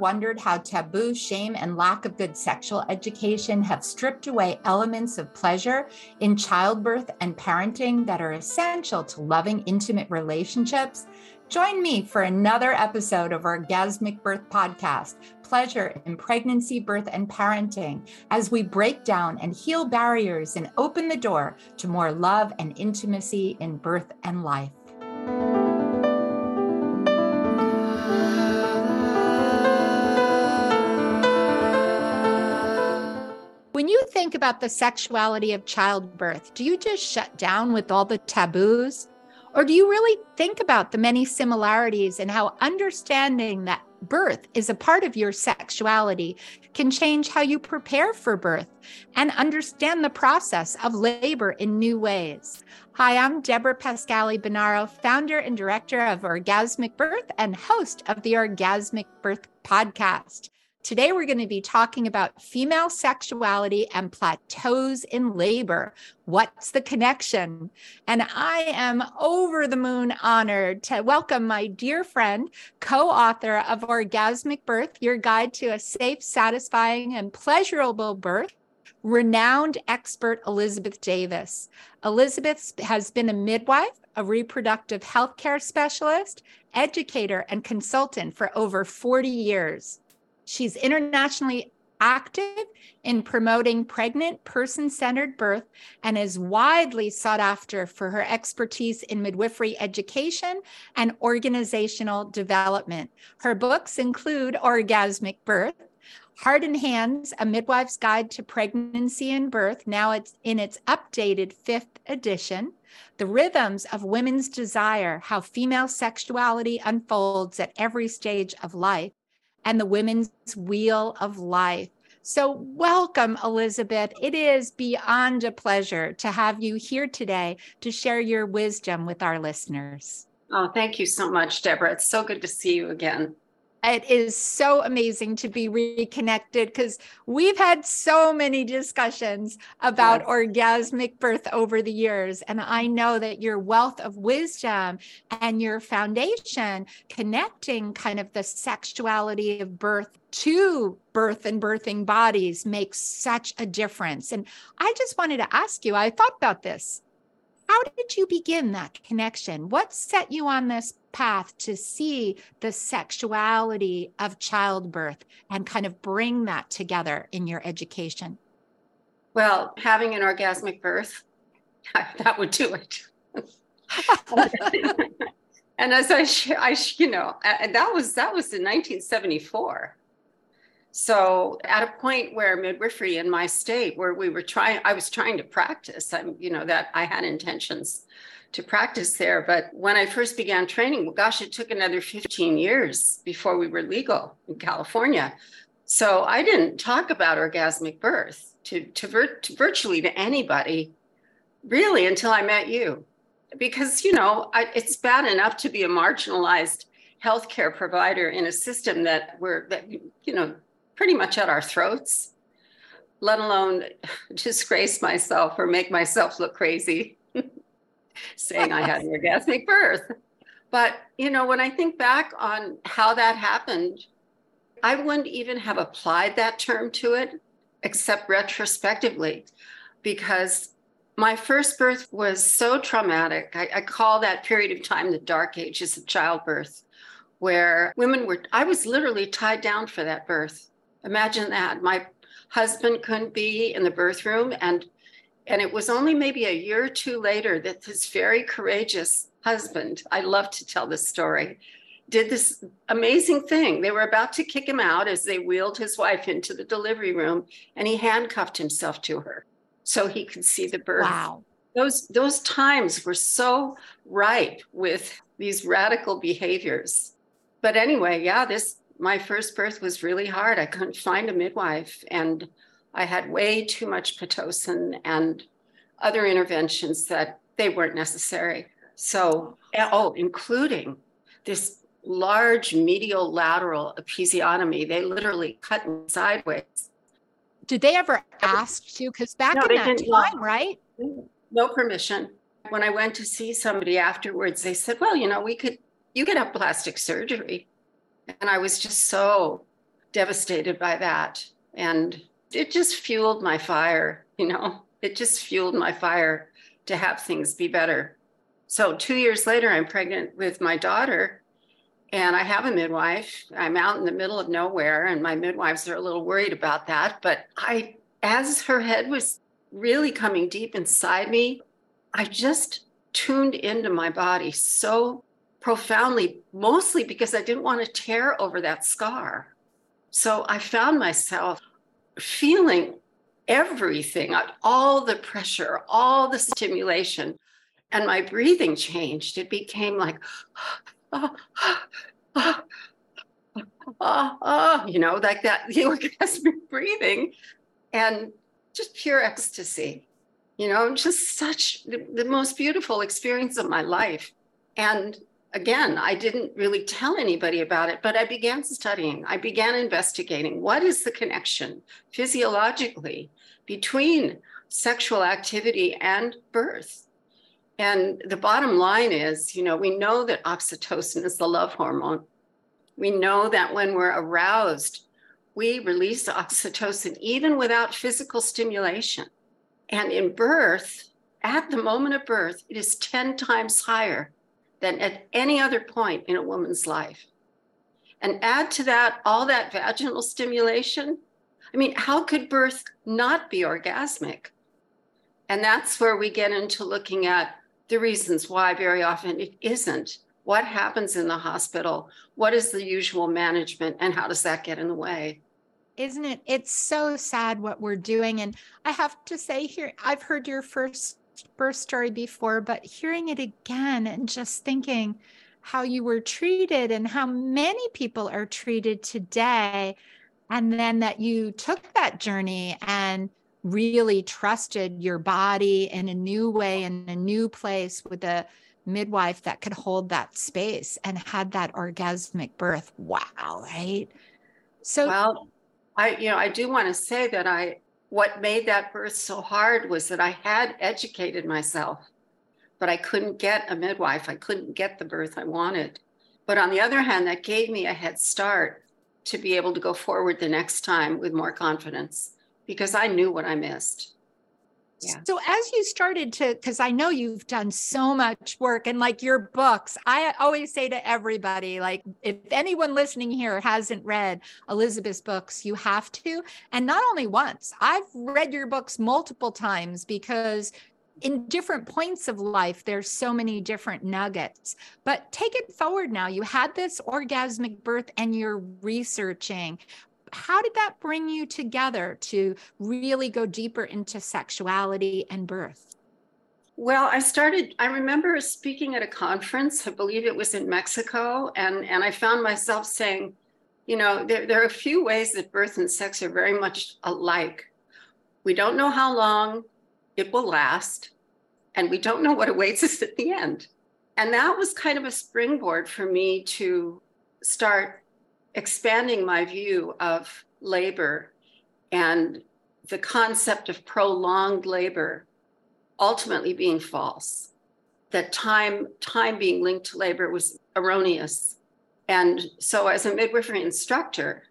wondered how taboo, shame, and lack of good sexual education have stripped away elements of pleasure in childbirth and parenting that are essential to loving, intimate relationships? Join me for another episode of Orgasmic Birth Podcast, Pleasure in Pregnancy, Birth, and Parenting, as we break down and heal barriers and open the door to more love and intimacy in birth and life. When you think about the sexuality of childbirth, do you just shut down with all the taboos? Or do you really think about the many similarities and how understanding that birth is a part of your sexuality can change how you prepare for birth and understand the process of labor in new ways? Hi, I'm Deborah Pascali-Banaro, founder and director of Orgasmic Birth and host of the Orgasmic Birth podcast. Today, we're going to be talking about female sexuality and plateaus in labor. What's the connection? And I am over the moon honored to welcome my dear friend, co-author of Orgasmic Birth, Your Guide to a Safe, Satisfying, and Pleasurable Birth, renowned expert Elizabeth Davis. Elizabeth has been a midwife, a reproductive health care specialist, educator, and consultant for over 40 years. She's internationally active in promoting pregnant person-centered birth and is widely sought after for her expertise in midwifery education and organizational development. Her books include Orgasmic Birth, Heart and Hands, A Midwife's Guide to Pregnancy and Birth, now it's in its updated 5th edition, The Rhythms of Women's Desire, How Female Sexuality Unfolds at Every Stage of Life, and The Women's Wheel of Life. So welcome, Elizabeth. It is beyond a pleasure to have you here today to share your wisdom with our listeners. Oh, thank you so much, Deborah. It's so good to see you again. It is so amazing to be reconnected because we've had so many discussions about orgasmic birth over the years. And I know that your wealth of wisdom and your foundation connecting kind of the sexuality of birth to birth and birthing bodies makes such a difference. And I just wanted to ask you, I thought about this. How did you begin that connection? What set you on this path to see the sexuality of childbirth and kind of bring that together in your education? Well, having an orgasmic birth, that would do it. And as that was in 1974. So at a point where midwifery in my state, where I was trying to practice, I had intentions to practice there. But when I first began training, it took another 15 years before we were legal in California. So I didn't talk about orgasmic birth to virtually to anybody, really, until I met you. Because, it's bad enough to be a marginalized healthcare provider in a system that pretty much at our throats, let alone disgrace myself or make myself look crazy saying I had an orgasmic birth. But, when I think back on how that happened, I wouldn't even have applied that term to it, except retrospectively, because my first birth was so traumatic. I call that period of time the dark ages of childbirth, where I was literally tied down for that birth. Imagine that. My husband couldn't be in the birth room. And it was only maybe a year or two later that this very courageous husband, I love to tell this story, did this amazing thing. They were about to kick him out as they wheeled his wife into the delivery room, and he handcuffed himself to her so he could see the birth. Wow. Those times were so ripe with these radical behaviors. But anyway, my first birth was really hard. I couldn't find a midwife, and I had way too much Pitocin and other interventions that they weren't necessary. So, including this large medial lateral episiotomy. They literally cut me sideways. Did they ever ask you? Because back in that time, right? No permission. When I went to see somebody afterwards, they said, well, you could have plastic surgery. And I was just so devastated by that. And it just fueled my fire, you know, it just fueled my fire to have things be better. So 2 years later, I'm pregnant with my daughter and I have a midwife. I'm out in the middle of nowhere and my midwives are a little worried about that. But I, as her head was really coming deep inside me, I just tuned into my body so profoundly, mostly because I didn't want to tear over that scar. So I found myself feeling everything, all the pressure, all the stimulation, and my breathing changed. It became like, you know, like that, the orgasmic breathing and just pure ecstasy, you know, just such the most beautiful experience of my life. And again, I didn't really tell anybody about it, but I began studying. I began investigating what is the connection physiologically between sexual activity and birth. And the bottom line is, you know, we know that oxytocin is the love hormone. We know that when we're aroused, we release oxytocin even without physical stimulation. And in birth, at the moment of birth, it is 10 times higher than at any other point in a woman's life. And add to that all that vaginal stimulation. I mean, how could birth not be orgasmic? And that's where we get into looking at the reasons why very often it isn't. What happens in the hospital? What is the usual management and how does that get in the way? Isn't it? It's so sad what we're doing. And I have to say here, I've heard your first birth story before, but hearing it again and just thinking how you were treated and how many people are treated today, and then that you took that journey and really trusted your body in a new way, in a new place with a midwife that could hold that space and had that orgasmic birth. Wow, right? So, well, I do want to say that what made that birth so hard was that I had educated myself, but I couldn't get a midwife. I couldn't get the birth I wanted. But on the other hand, that gave me a head start to be able to go forward the next time with more confidence because I knew what I missed. Yeah. So as you started to, because I know you've done so much work and like your books, I always say to everybody, like if anyone listening here hasn't read Elizabeth's books, you have to. And not only once, I've read your books multiple times because in different points of life, there's so many different nuggets, but take it forward now. You had this orgasmic birth and you're researching. How did that bring you together to really go deeper into sexuality and birth? Well, I remember speaking at a conference, I believe it was in Mexico, and I found myself saying, you know, there are a few ways that birth and sex are very much alike. We don't know how long it will last, and we don't know what awaits us at the end. And that was kind of a springboard for me to start expanding my view of labor and the concept of prolonged labor ultimately being false, that time being linked to labor was erroneous. And so as a midwifery instructor,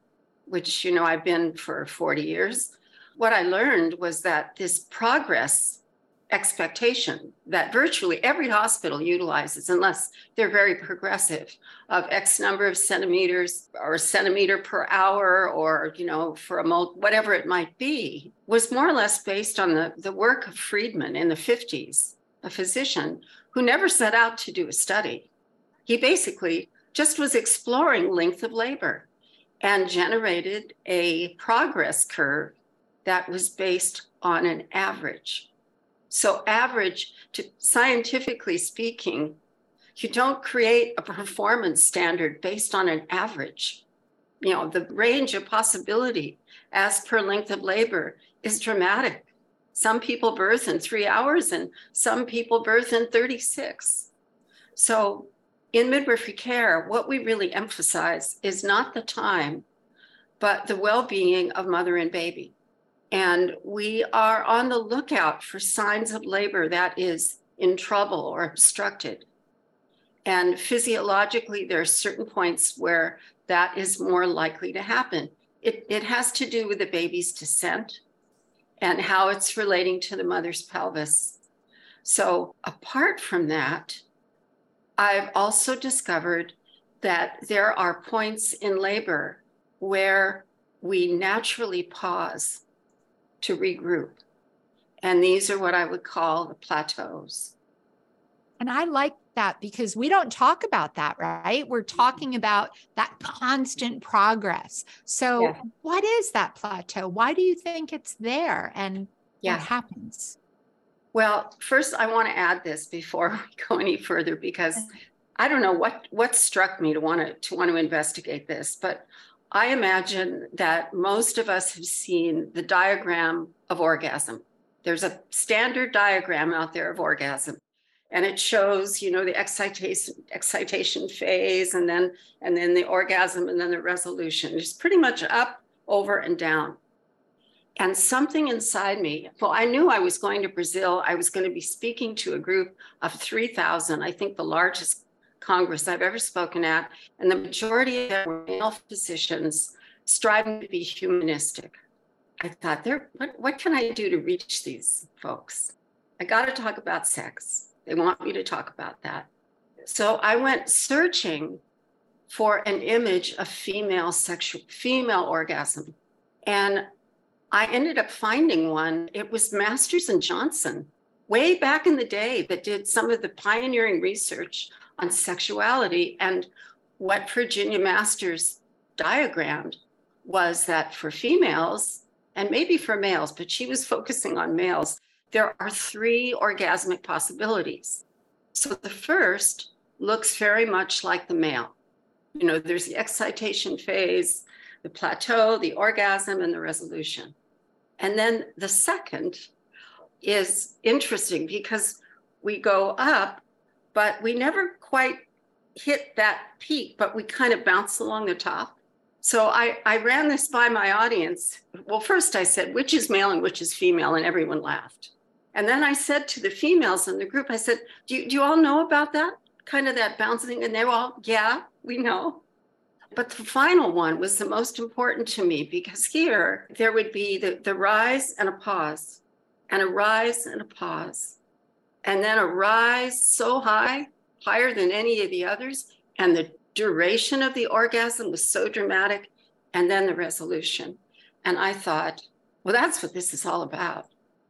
which, you know, I've been for 40 years, what I learned was that this progress expectation that virtually every hospital utilizes, unless they're very progressive, of X number of centimeters or centimeter per hour, or, you know, for a whatever it might be, was more or less based on the work of Friedman in the 50s, a physician who never set out to do a study. He basically just was exploring length of labor and generated a progress curve that was based on an average. So average, scientifically speaking, you don't create a performance standard based on an average. You know, the range of possibility as per length of labor is dramatic. Some people birth in 3 hours and some people birth in 36. So in midwifery care, what we really emphasize is not the time, but the well-being of mother and baby. And we are on the lookout for signs of labor that is in trouble or obstructed. And physiologically, there are certain points where that is more likely to happen. It has to do with the baby's descent and how it's relating to the mother's pelvis. So apart from that, I've also discovered that there are points in labor where we naturally pause to regroup. And these are what I would call the plateaus. And I like that because we don't talk about that, right? We're talking about that constant progress. So what is that plateau? Why do you think it's there and what happens? Well, first I want to add this before we go any further, because I don't know what struck me to want to investigate this, but I imagine that most of us have seen the diagram of orgasm. There's a standard diagram out there of orgasm. And it shows, you know, the excitation phase and then the orgasm and then the resolution. It's pretty much up, over, and down. And something inside me, well, I knew I was going to Brazil. I was going to be speaking to a group of 3,000, I think the largest Congress I've ever spoken at. And the majority of them were male physicians striving to be humanistic. I thought, what can I do to reach these folks? I got to talk about sex. They want me to talk about that. So I went searching for an image of female orgasm. And I ended up finding one. It was Masters and Johnson, way back in the day, that did some of the pioneering research on sexuality. And what Virginia Masters diagrammed was that for females, and maybe for males, but she was focusing on males, there are three orgasmic possibilities. So the first looks very much like the male. You know, there's the excitation phase, the plateau, the orgasm, and the resolution. And then the second is interesting because we go up, but we never quite hit that peak, but we kind of bounce along the top. So I ran this by my audience. Well, first I said, which is male and which is female? And everyone laughed. And then I said to the females in the group, I said, do you all know about that? Kind of that bouncing. And they were all, yeah, we know. But the final one was the most important to me, because here there would be the rise and a pause, and a rise and a pause, and then a rise so high, higher than any of the others. And the duration of the orgasm was so dramatic, and then the resolution. And I thought, well, that's what this is all about.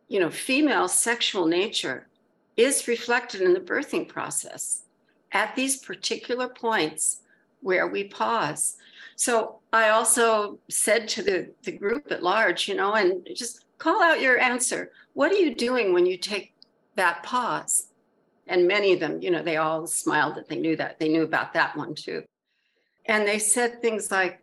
You know, female sexual nature is reflected in the birthing process at these particular points where we pause. So I also said to the group at large, you know, and just call out your answer. What are you doing when you take that pause? And many of them, you know, they all smiled that they knew that. They knew about that one too. And they said things like,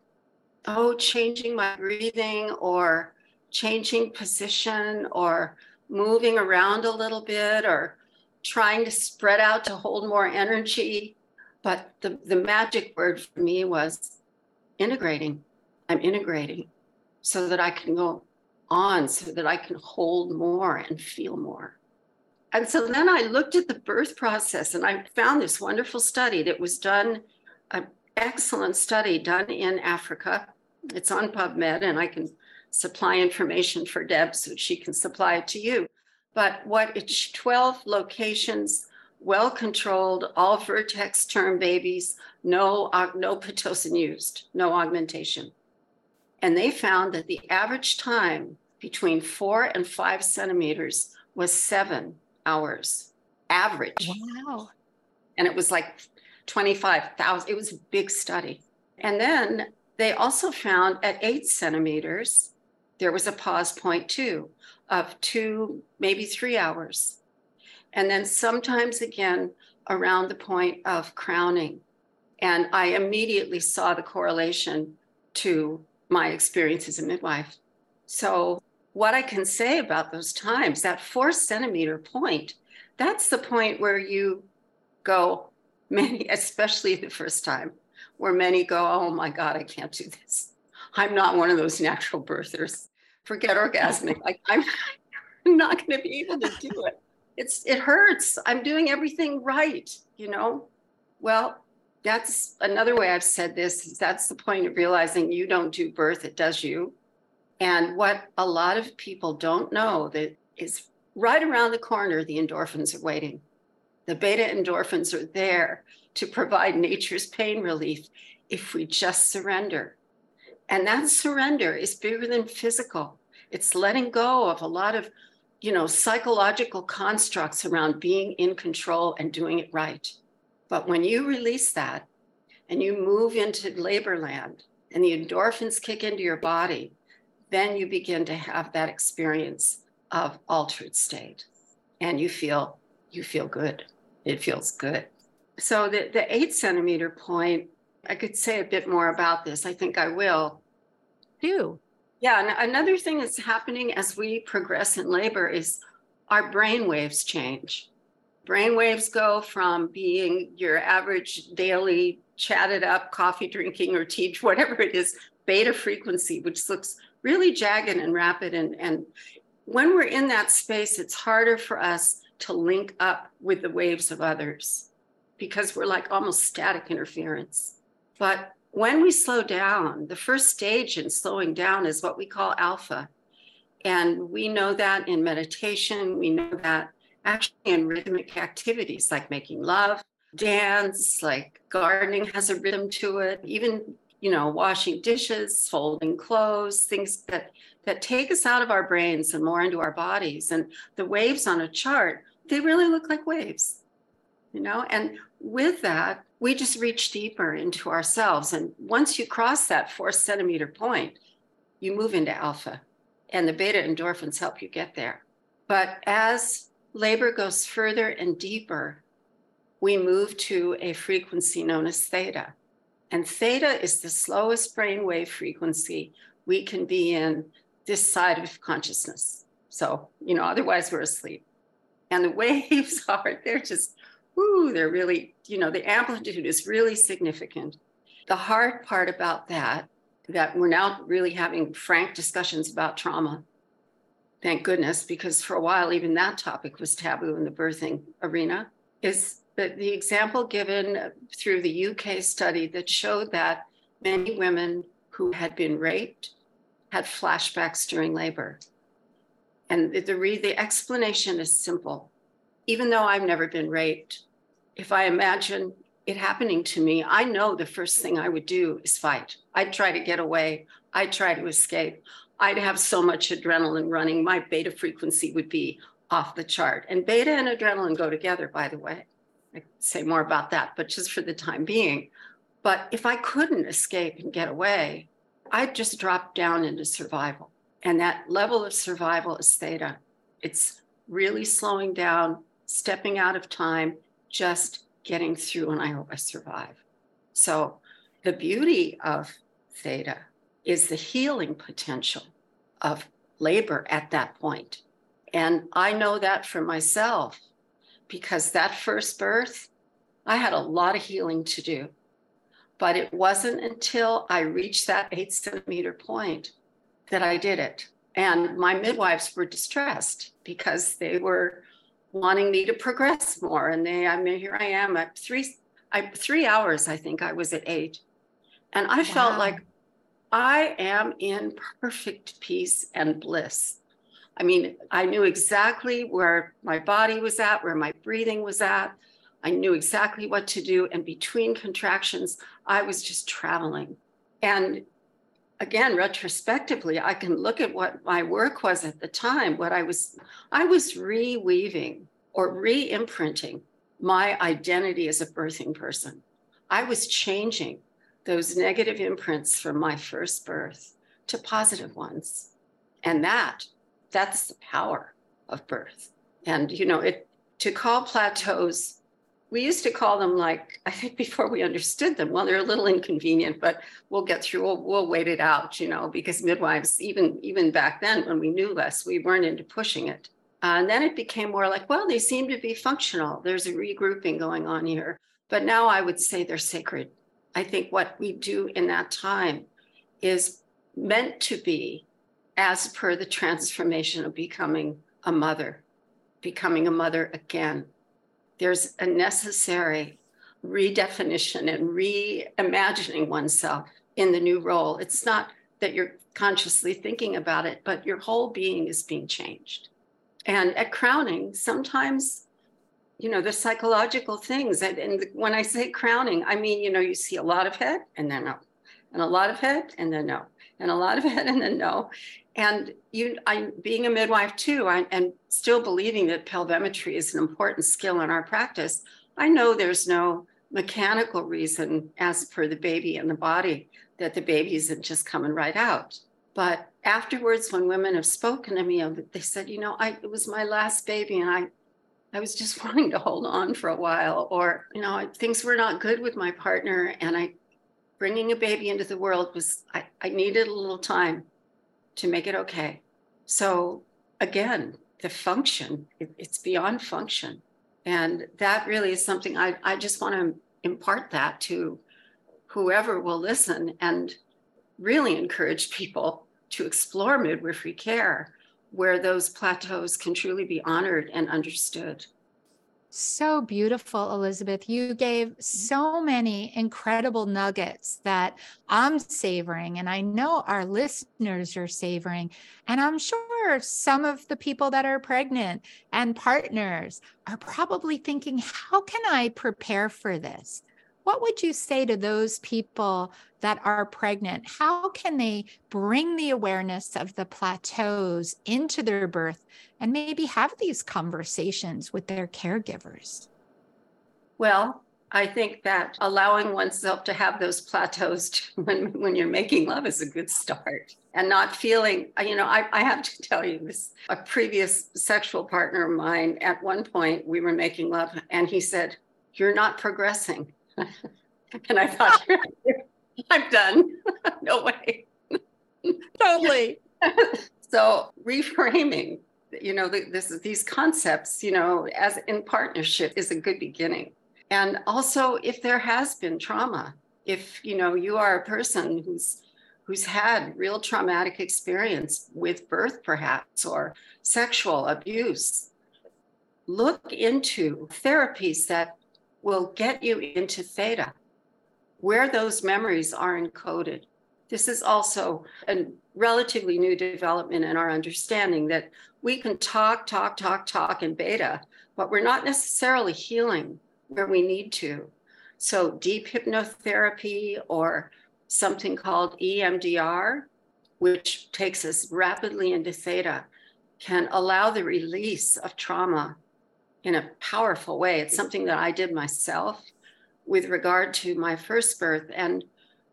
oh, changing my breathing, or changing position, or moving around a little bit, or trying to spread out to hold more energy. But the magic word for me was integrating. I'm integrating so that I can go on, so that I can hold more and feel more. And so then I looked at the birth process, and I found this wonderful study that was done, an excellent study done in Africa. It's on PubMed, and I can supply information for Deb so she can supply it to you. But what it's 12 locations, well-controlled, all vertex term babies, no Pitocin used, no augmentation. And they found that the average time between 4 and 5 centimeters was 7 hours average. Wow. And it was like 25,000. It was a big study. And then they also found at 8 centimeters, there was a pause point too, of 2, maybe 3 hours. And then sometimes again, around the point of crowning. And I immediately saw the correlation to my experience as a midwife. So what I can say about those times, that 4 centimeter point, that's the point where you go, many, especially the first time, where many go, oh my God, I can't do this. I'm not one of those natural birthers. Forget orgasmic. Like, I'm not going to be able to do it. It hurts. I'm doing everything right, you know? Well, That's another way I've said this, is that's the point of realizing you don't do birth, it does you. And what a lot of people don't know that is right around the corner, the endorphins are waiting. The beta endorphins are there to provide nature's pain relief if we just surrender. And that surrender is bigger than physical. It's letting go of a lot of, psychological constructs around being in control and doing it right. But when you release that and you move into labor land and the endorphins kick into your body, then you begin to have that experience of altered state and you feel good. It feels good. So the 8 centimeter point, I could say a bit more about this. I think I will. Do. Yeah. And another thing that's happening as we progress in labor is our brain waves change. Brain waves go from being your average daily chatted up coffee drinking or tea, whatever it is, beta frequency, which looks really jagged and rapid. And when we're in that space, it's harder for us to link up with the waves of others because we're like almost static interference. But when we slow down, the first stage in slowing down is what we call alpha. And we know that in meditation, we know that actually in rhythmic activities like making love, dance, like gardening has a rhythm to it, even, washing dishes, folding clothes, things that take us out of our brains and more into our bodies. And the waves on a chart, they really look like waves, and with that, we just reach deeper into ourselves. And once you cross that 4 centimeter point, you move into alpha and the beta endorphins help you get there. But as labor goes further and deeper, we move to a frequency known as theta. And theta is the slowest brainwave frequency we can be in this side of consciousness. So, otherwise we're asleep. And the waves are, they're just, they're really, the amplitude is really significant. The hard part about that we're now really having frank discussions about trauma. Thank goodness, because for a while, even that topic was taboo in the birthing arena, is that the example given through the UK study that showed that many women who had been raped had flashbacks during labor. And the explanation is simple. Even though I've never been raped, if I imagine it happening to me, I know the first thing I would do is fight. I'd try to get away. I'd try to escape. I'd have so much adrenaline running. My beta frequency would be off the chart. And beta and adrenaline go together, by the way. I could say more about that, but just for the time being. But if I couldn't escape and get away, I'd just drop down into survival. And that level of survival is theta. It's really slowing down, stepping out of time, just getting through, and I hope I survive. So the beauty of theta is the healing potential of labor at that point. And I know that for myself, because that first birth, I had a lot of healing to do. But it wasn't until I reached that 8 centimeter point that I did it. And my midwives were distressed because they were wanting me to progress more. And here I am at 3 hours, I think I was at 8. And I felt like I am in perfect peace and bliss. I mean, I knew exactly where my body was at, where my breathing was at. I knew exactly what to do. And between contractions, I was just traveling. And again, retrospectively, I can look at what my work was at the time, what I was reweaving or re-imprinting my identity as a birthing person. I was changing those negative imprints from my first birth to positive ones. And that's the power of birth. And, to call plateaus, we used to call them like, I think before we understood them, well, they're a little inconvenient, but we'll get through, we'll wait it out, because midwives, even back then when we knew less, we weren't into pushing it. And then it became more like, well, they seem to be functional. There's a regrouping going on here. But now I would say they're sacred. I think what we do in that time is meant to be as per the transformation of becoming a mother again. There's a necessary redefinition and reimagining oneself in the new role. It's not that you're consciously thinking about it, but your whole being is being changed. And at crowning, sometimes, you know, the psychological things, and when I say crowning, I mean, you know, you see a lot of head and then no, and a lot of head and then no, and a lot of head and then no. And I'm being a midwife too, and still believing that pelvimetry is an important skill in our practice. I know there's no mechanical reason as per the baby and the body that the baby isn't just coming right out. But afterwards, when women have spoken to me, they said, you know, it was my last baby and I was just wanting to hold on for a while, or, you know, things were not good with my partner, and bringing a baby into the world was, I needed a little time to make it okay. So again, the function, it's beyond function. And that really is something I just want to impart that to whoever will listen, and really encourage people to explore midwifery care where those plateaus can truly be honored and understood. So beautiful, Elizabeth. You gave so many incredible nuggets that I'm savoring, and I know our listeners are savoring. And I'm sure some of the people that are pregnant and partners are probably thinking, how can I prepare for this? What would you say to those people that are pregnant? How can they bring the awareness of the plateaus into their birth and maybe have these conversations with their caregivers? Well, I think that allowing oneself to have those plateaus when you're making love is a good start, and not feeling, you know, I have to tell you this, a previous sexual partner of mine, at one point we were making love and he said, "You're not progressing." And I thought, I'm done. No way. Totally. So reframing, you know, these concepts, you know, as in partnership is a good beginning. And also, if there has been trauma, if, you know, you are a person who's had real traumatic experience with birth, perhaps, or sexual abuse, look into therapies that will get you into theta, where those memories are encoded. This is also a relatively new development in our understanding that we can talk in beta, but we're not necessarily healing where we need to. So deep hypnotherapy, or something called EMDR, which takes us rapidly into theta, can allow the release of trauma in a powerful way. It's something that I did myself with regard to my first birth. And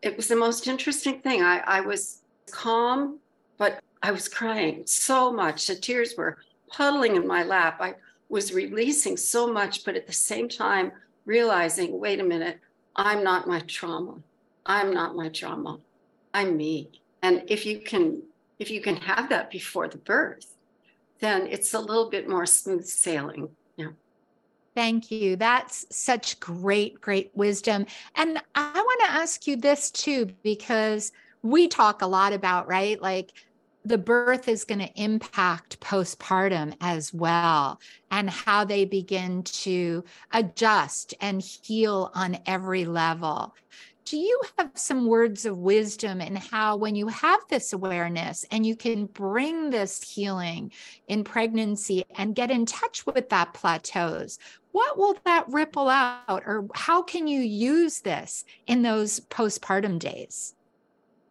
it was the most interesting thing. I was calm, but I was crying so much. The tears were puddling in my lap. I was releasing so much, but at the same time realizing, wait a minute, I'm not my trauma. I'm not my trauma. I'm me. And if you can have that before the birth, then it's a little bit more smooth sailing. Yeah. Thank you. That's such great wisdom. And I want to ask you this too, because we talk a lot about, right? Like the birth is going to impact postpartum as well, and how they begin to adjust and heal on every level. Do you have some words of wisdom in how, when you have this awareness and you can bring this healing in pregnancy and get in touch with that plateaus, what will that ripple out, or how can you use this in those postpartum days?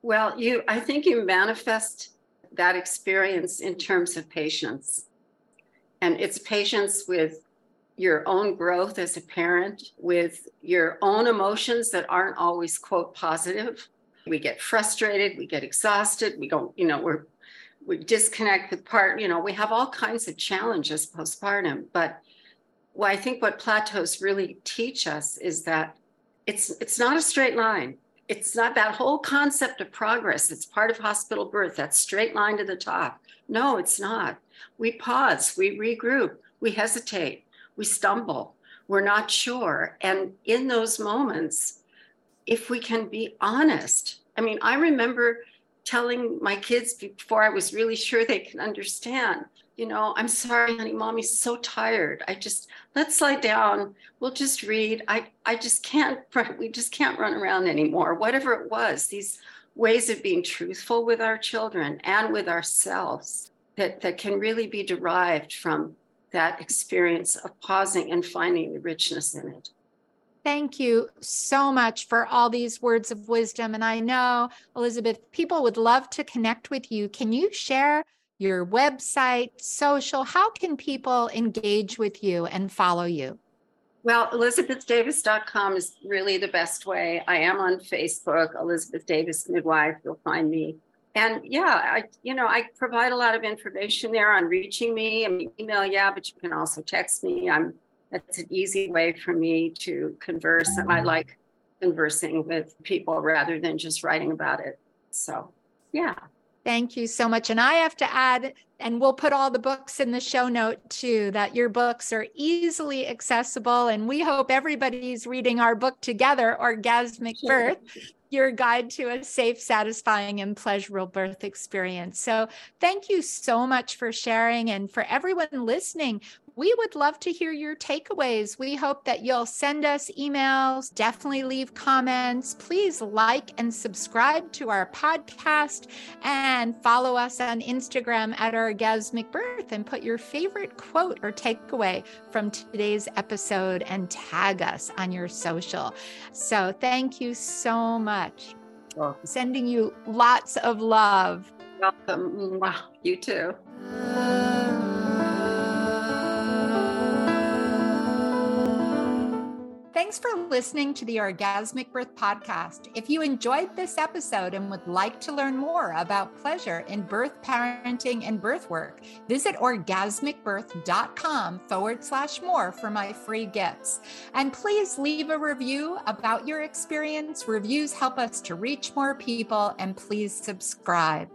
Well, I think you manifest that experience in terms of patience, and it's patience with your own growth as a parent, with your own emotions that aren't always, quote, positive. We get frustrated, we get exhausted, we don't, you know, we disconnect with part, you know, we have all kinds of challenges postpartum. But well, I think what plateaus really teach us is that it's not a straight line. It's not that whole concept of progress. It's part of hospital birth, that straight line to the top. No, it's not. We pause, we regroup, we hesitate. We stumble, we're not sure. And in those moments, if we can be honest, I mean, I remember telling my kids before I was really sure they can understand, you know, I'm sorry, honey, mommy's so tired. Let's lie down. We'll just read. I just can't, we just can't run around anymore. Whatever it was, these ways of being truthful with our children and with ourselves that can really be derived from that experience of pausing and finding the richness in it. Thank you so much for all these words of wisdom. And I know, Elizabeth, people would love to connect with you. Can you share your website, social? How can people engage with you and follow you? Well, ElizabethDavis.com is really the best way. I am on Facebook, Elizabeth Davis Midwife. You'll find me. And yeah, I provide a lot of information there on reaching me. I mean, email, yeah, but you can also text me. That's an easy way for me to converse. And I like conversing with people rather than just writing about it. So, yeah. Thank you so much. And I have to add, and we'll put all the books in the show note too, that your books are easily accessible. And we hope everybody's reading our book together, Orgasmic Birth, Your Guide to a Safe, Satisfying, and Pleasurable Birth Experien. So thank you so much for sharing. And for everyone listening, we would love to hear your takeaways. We hope that you'll send us emails, definitely leave comments. Please like and subscribe to our podcast and follow us on Instagram at Orgasmic Birth and put your favorite quote or takeaway from today's episode and tag us on your social. So thank you so much. Welcome. Sending you lots of love. Welcome. Wow, you too. Thanks for listening to the Orgasmic Birth podcast. If you enjoyed this episode and would like to learn more about pleasure in birth parenting and birth work, visit orgasmicbirth.com/more for my free gifts. And please leave a review about your experience. Reviews help us to reach more people, and please subscribe.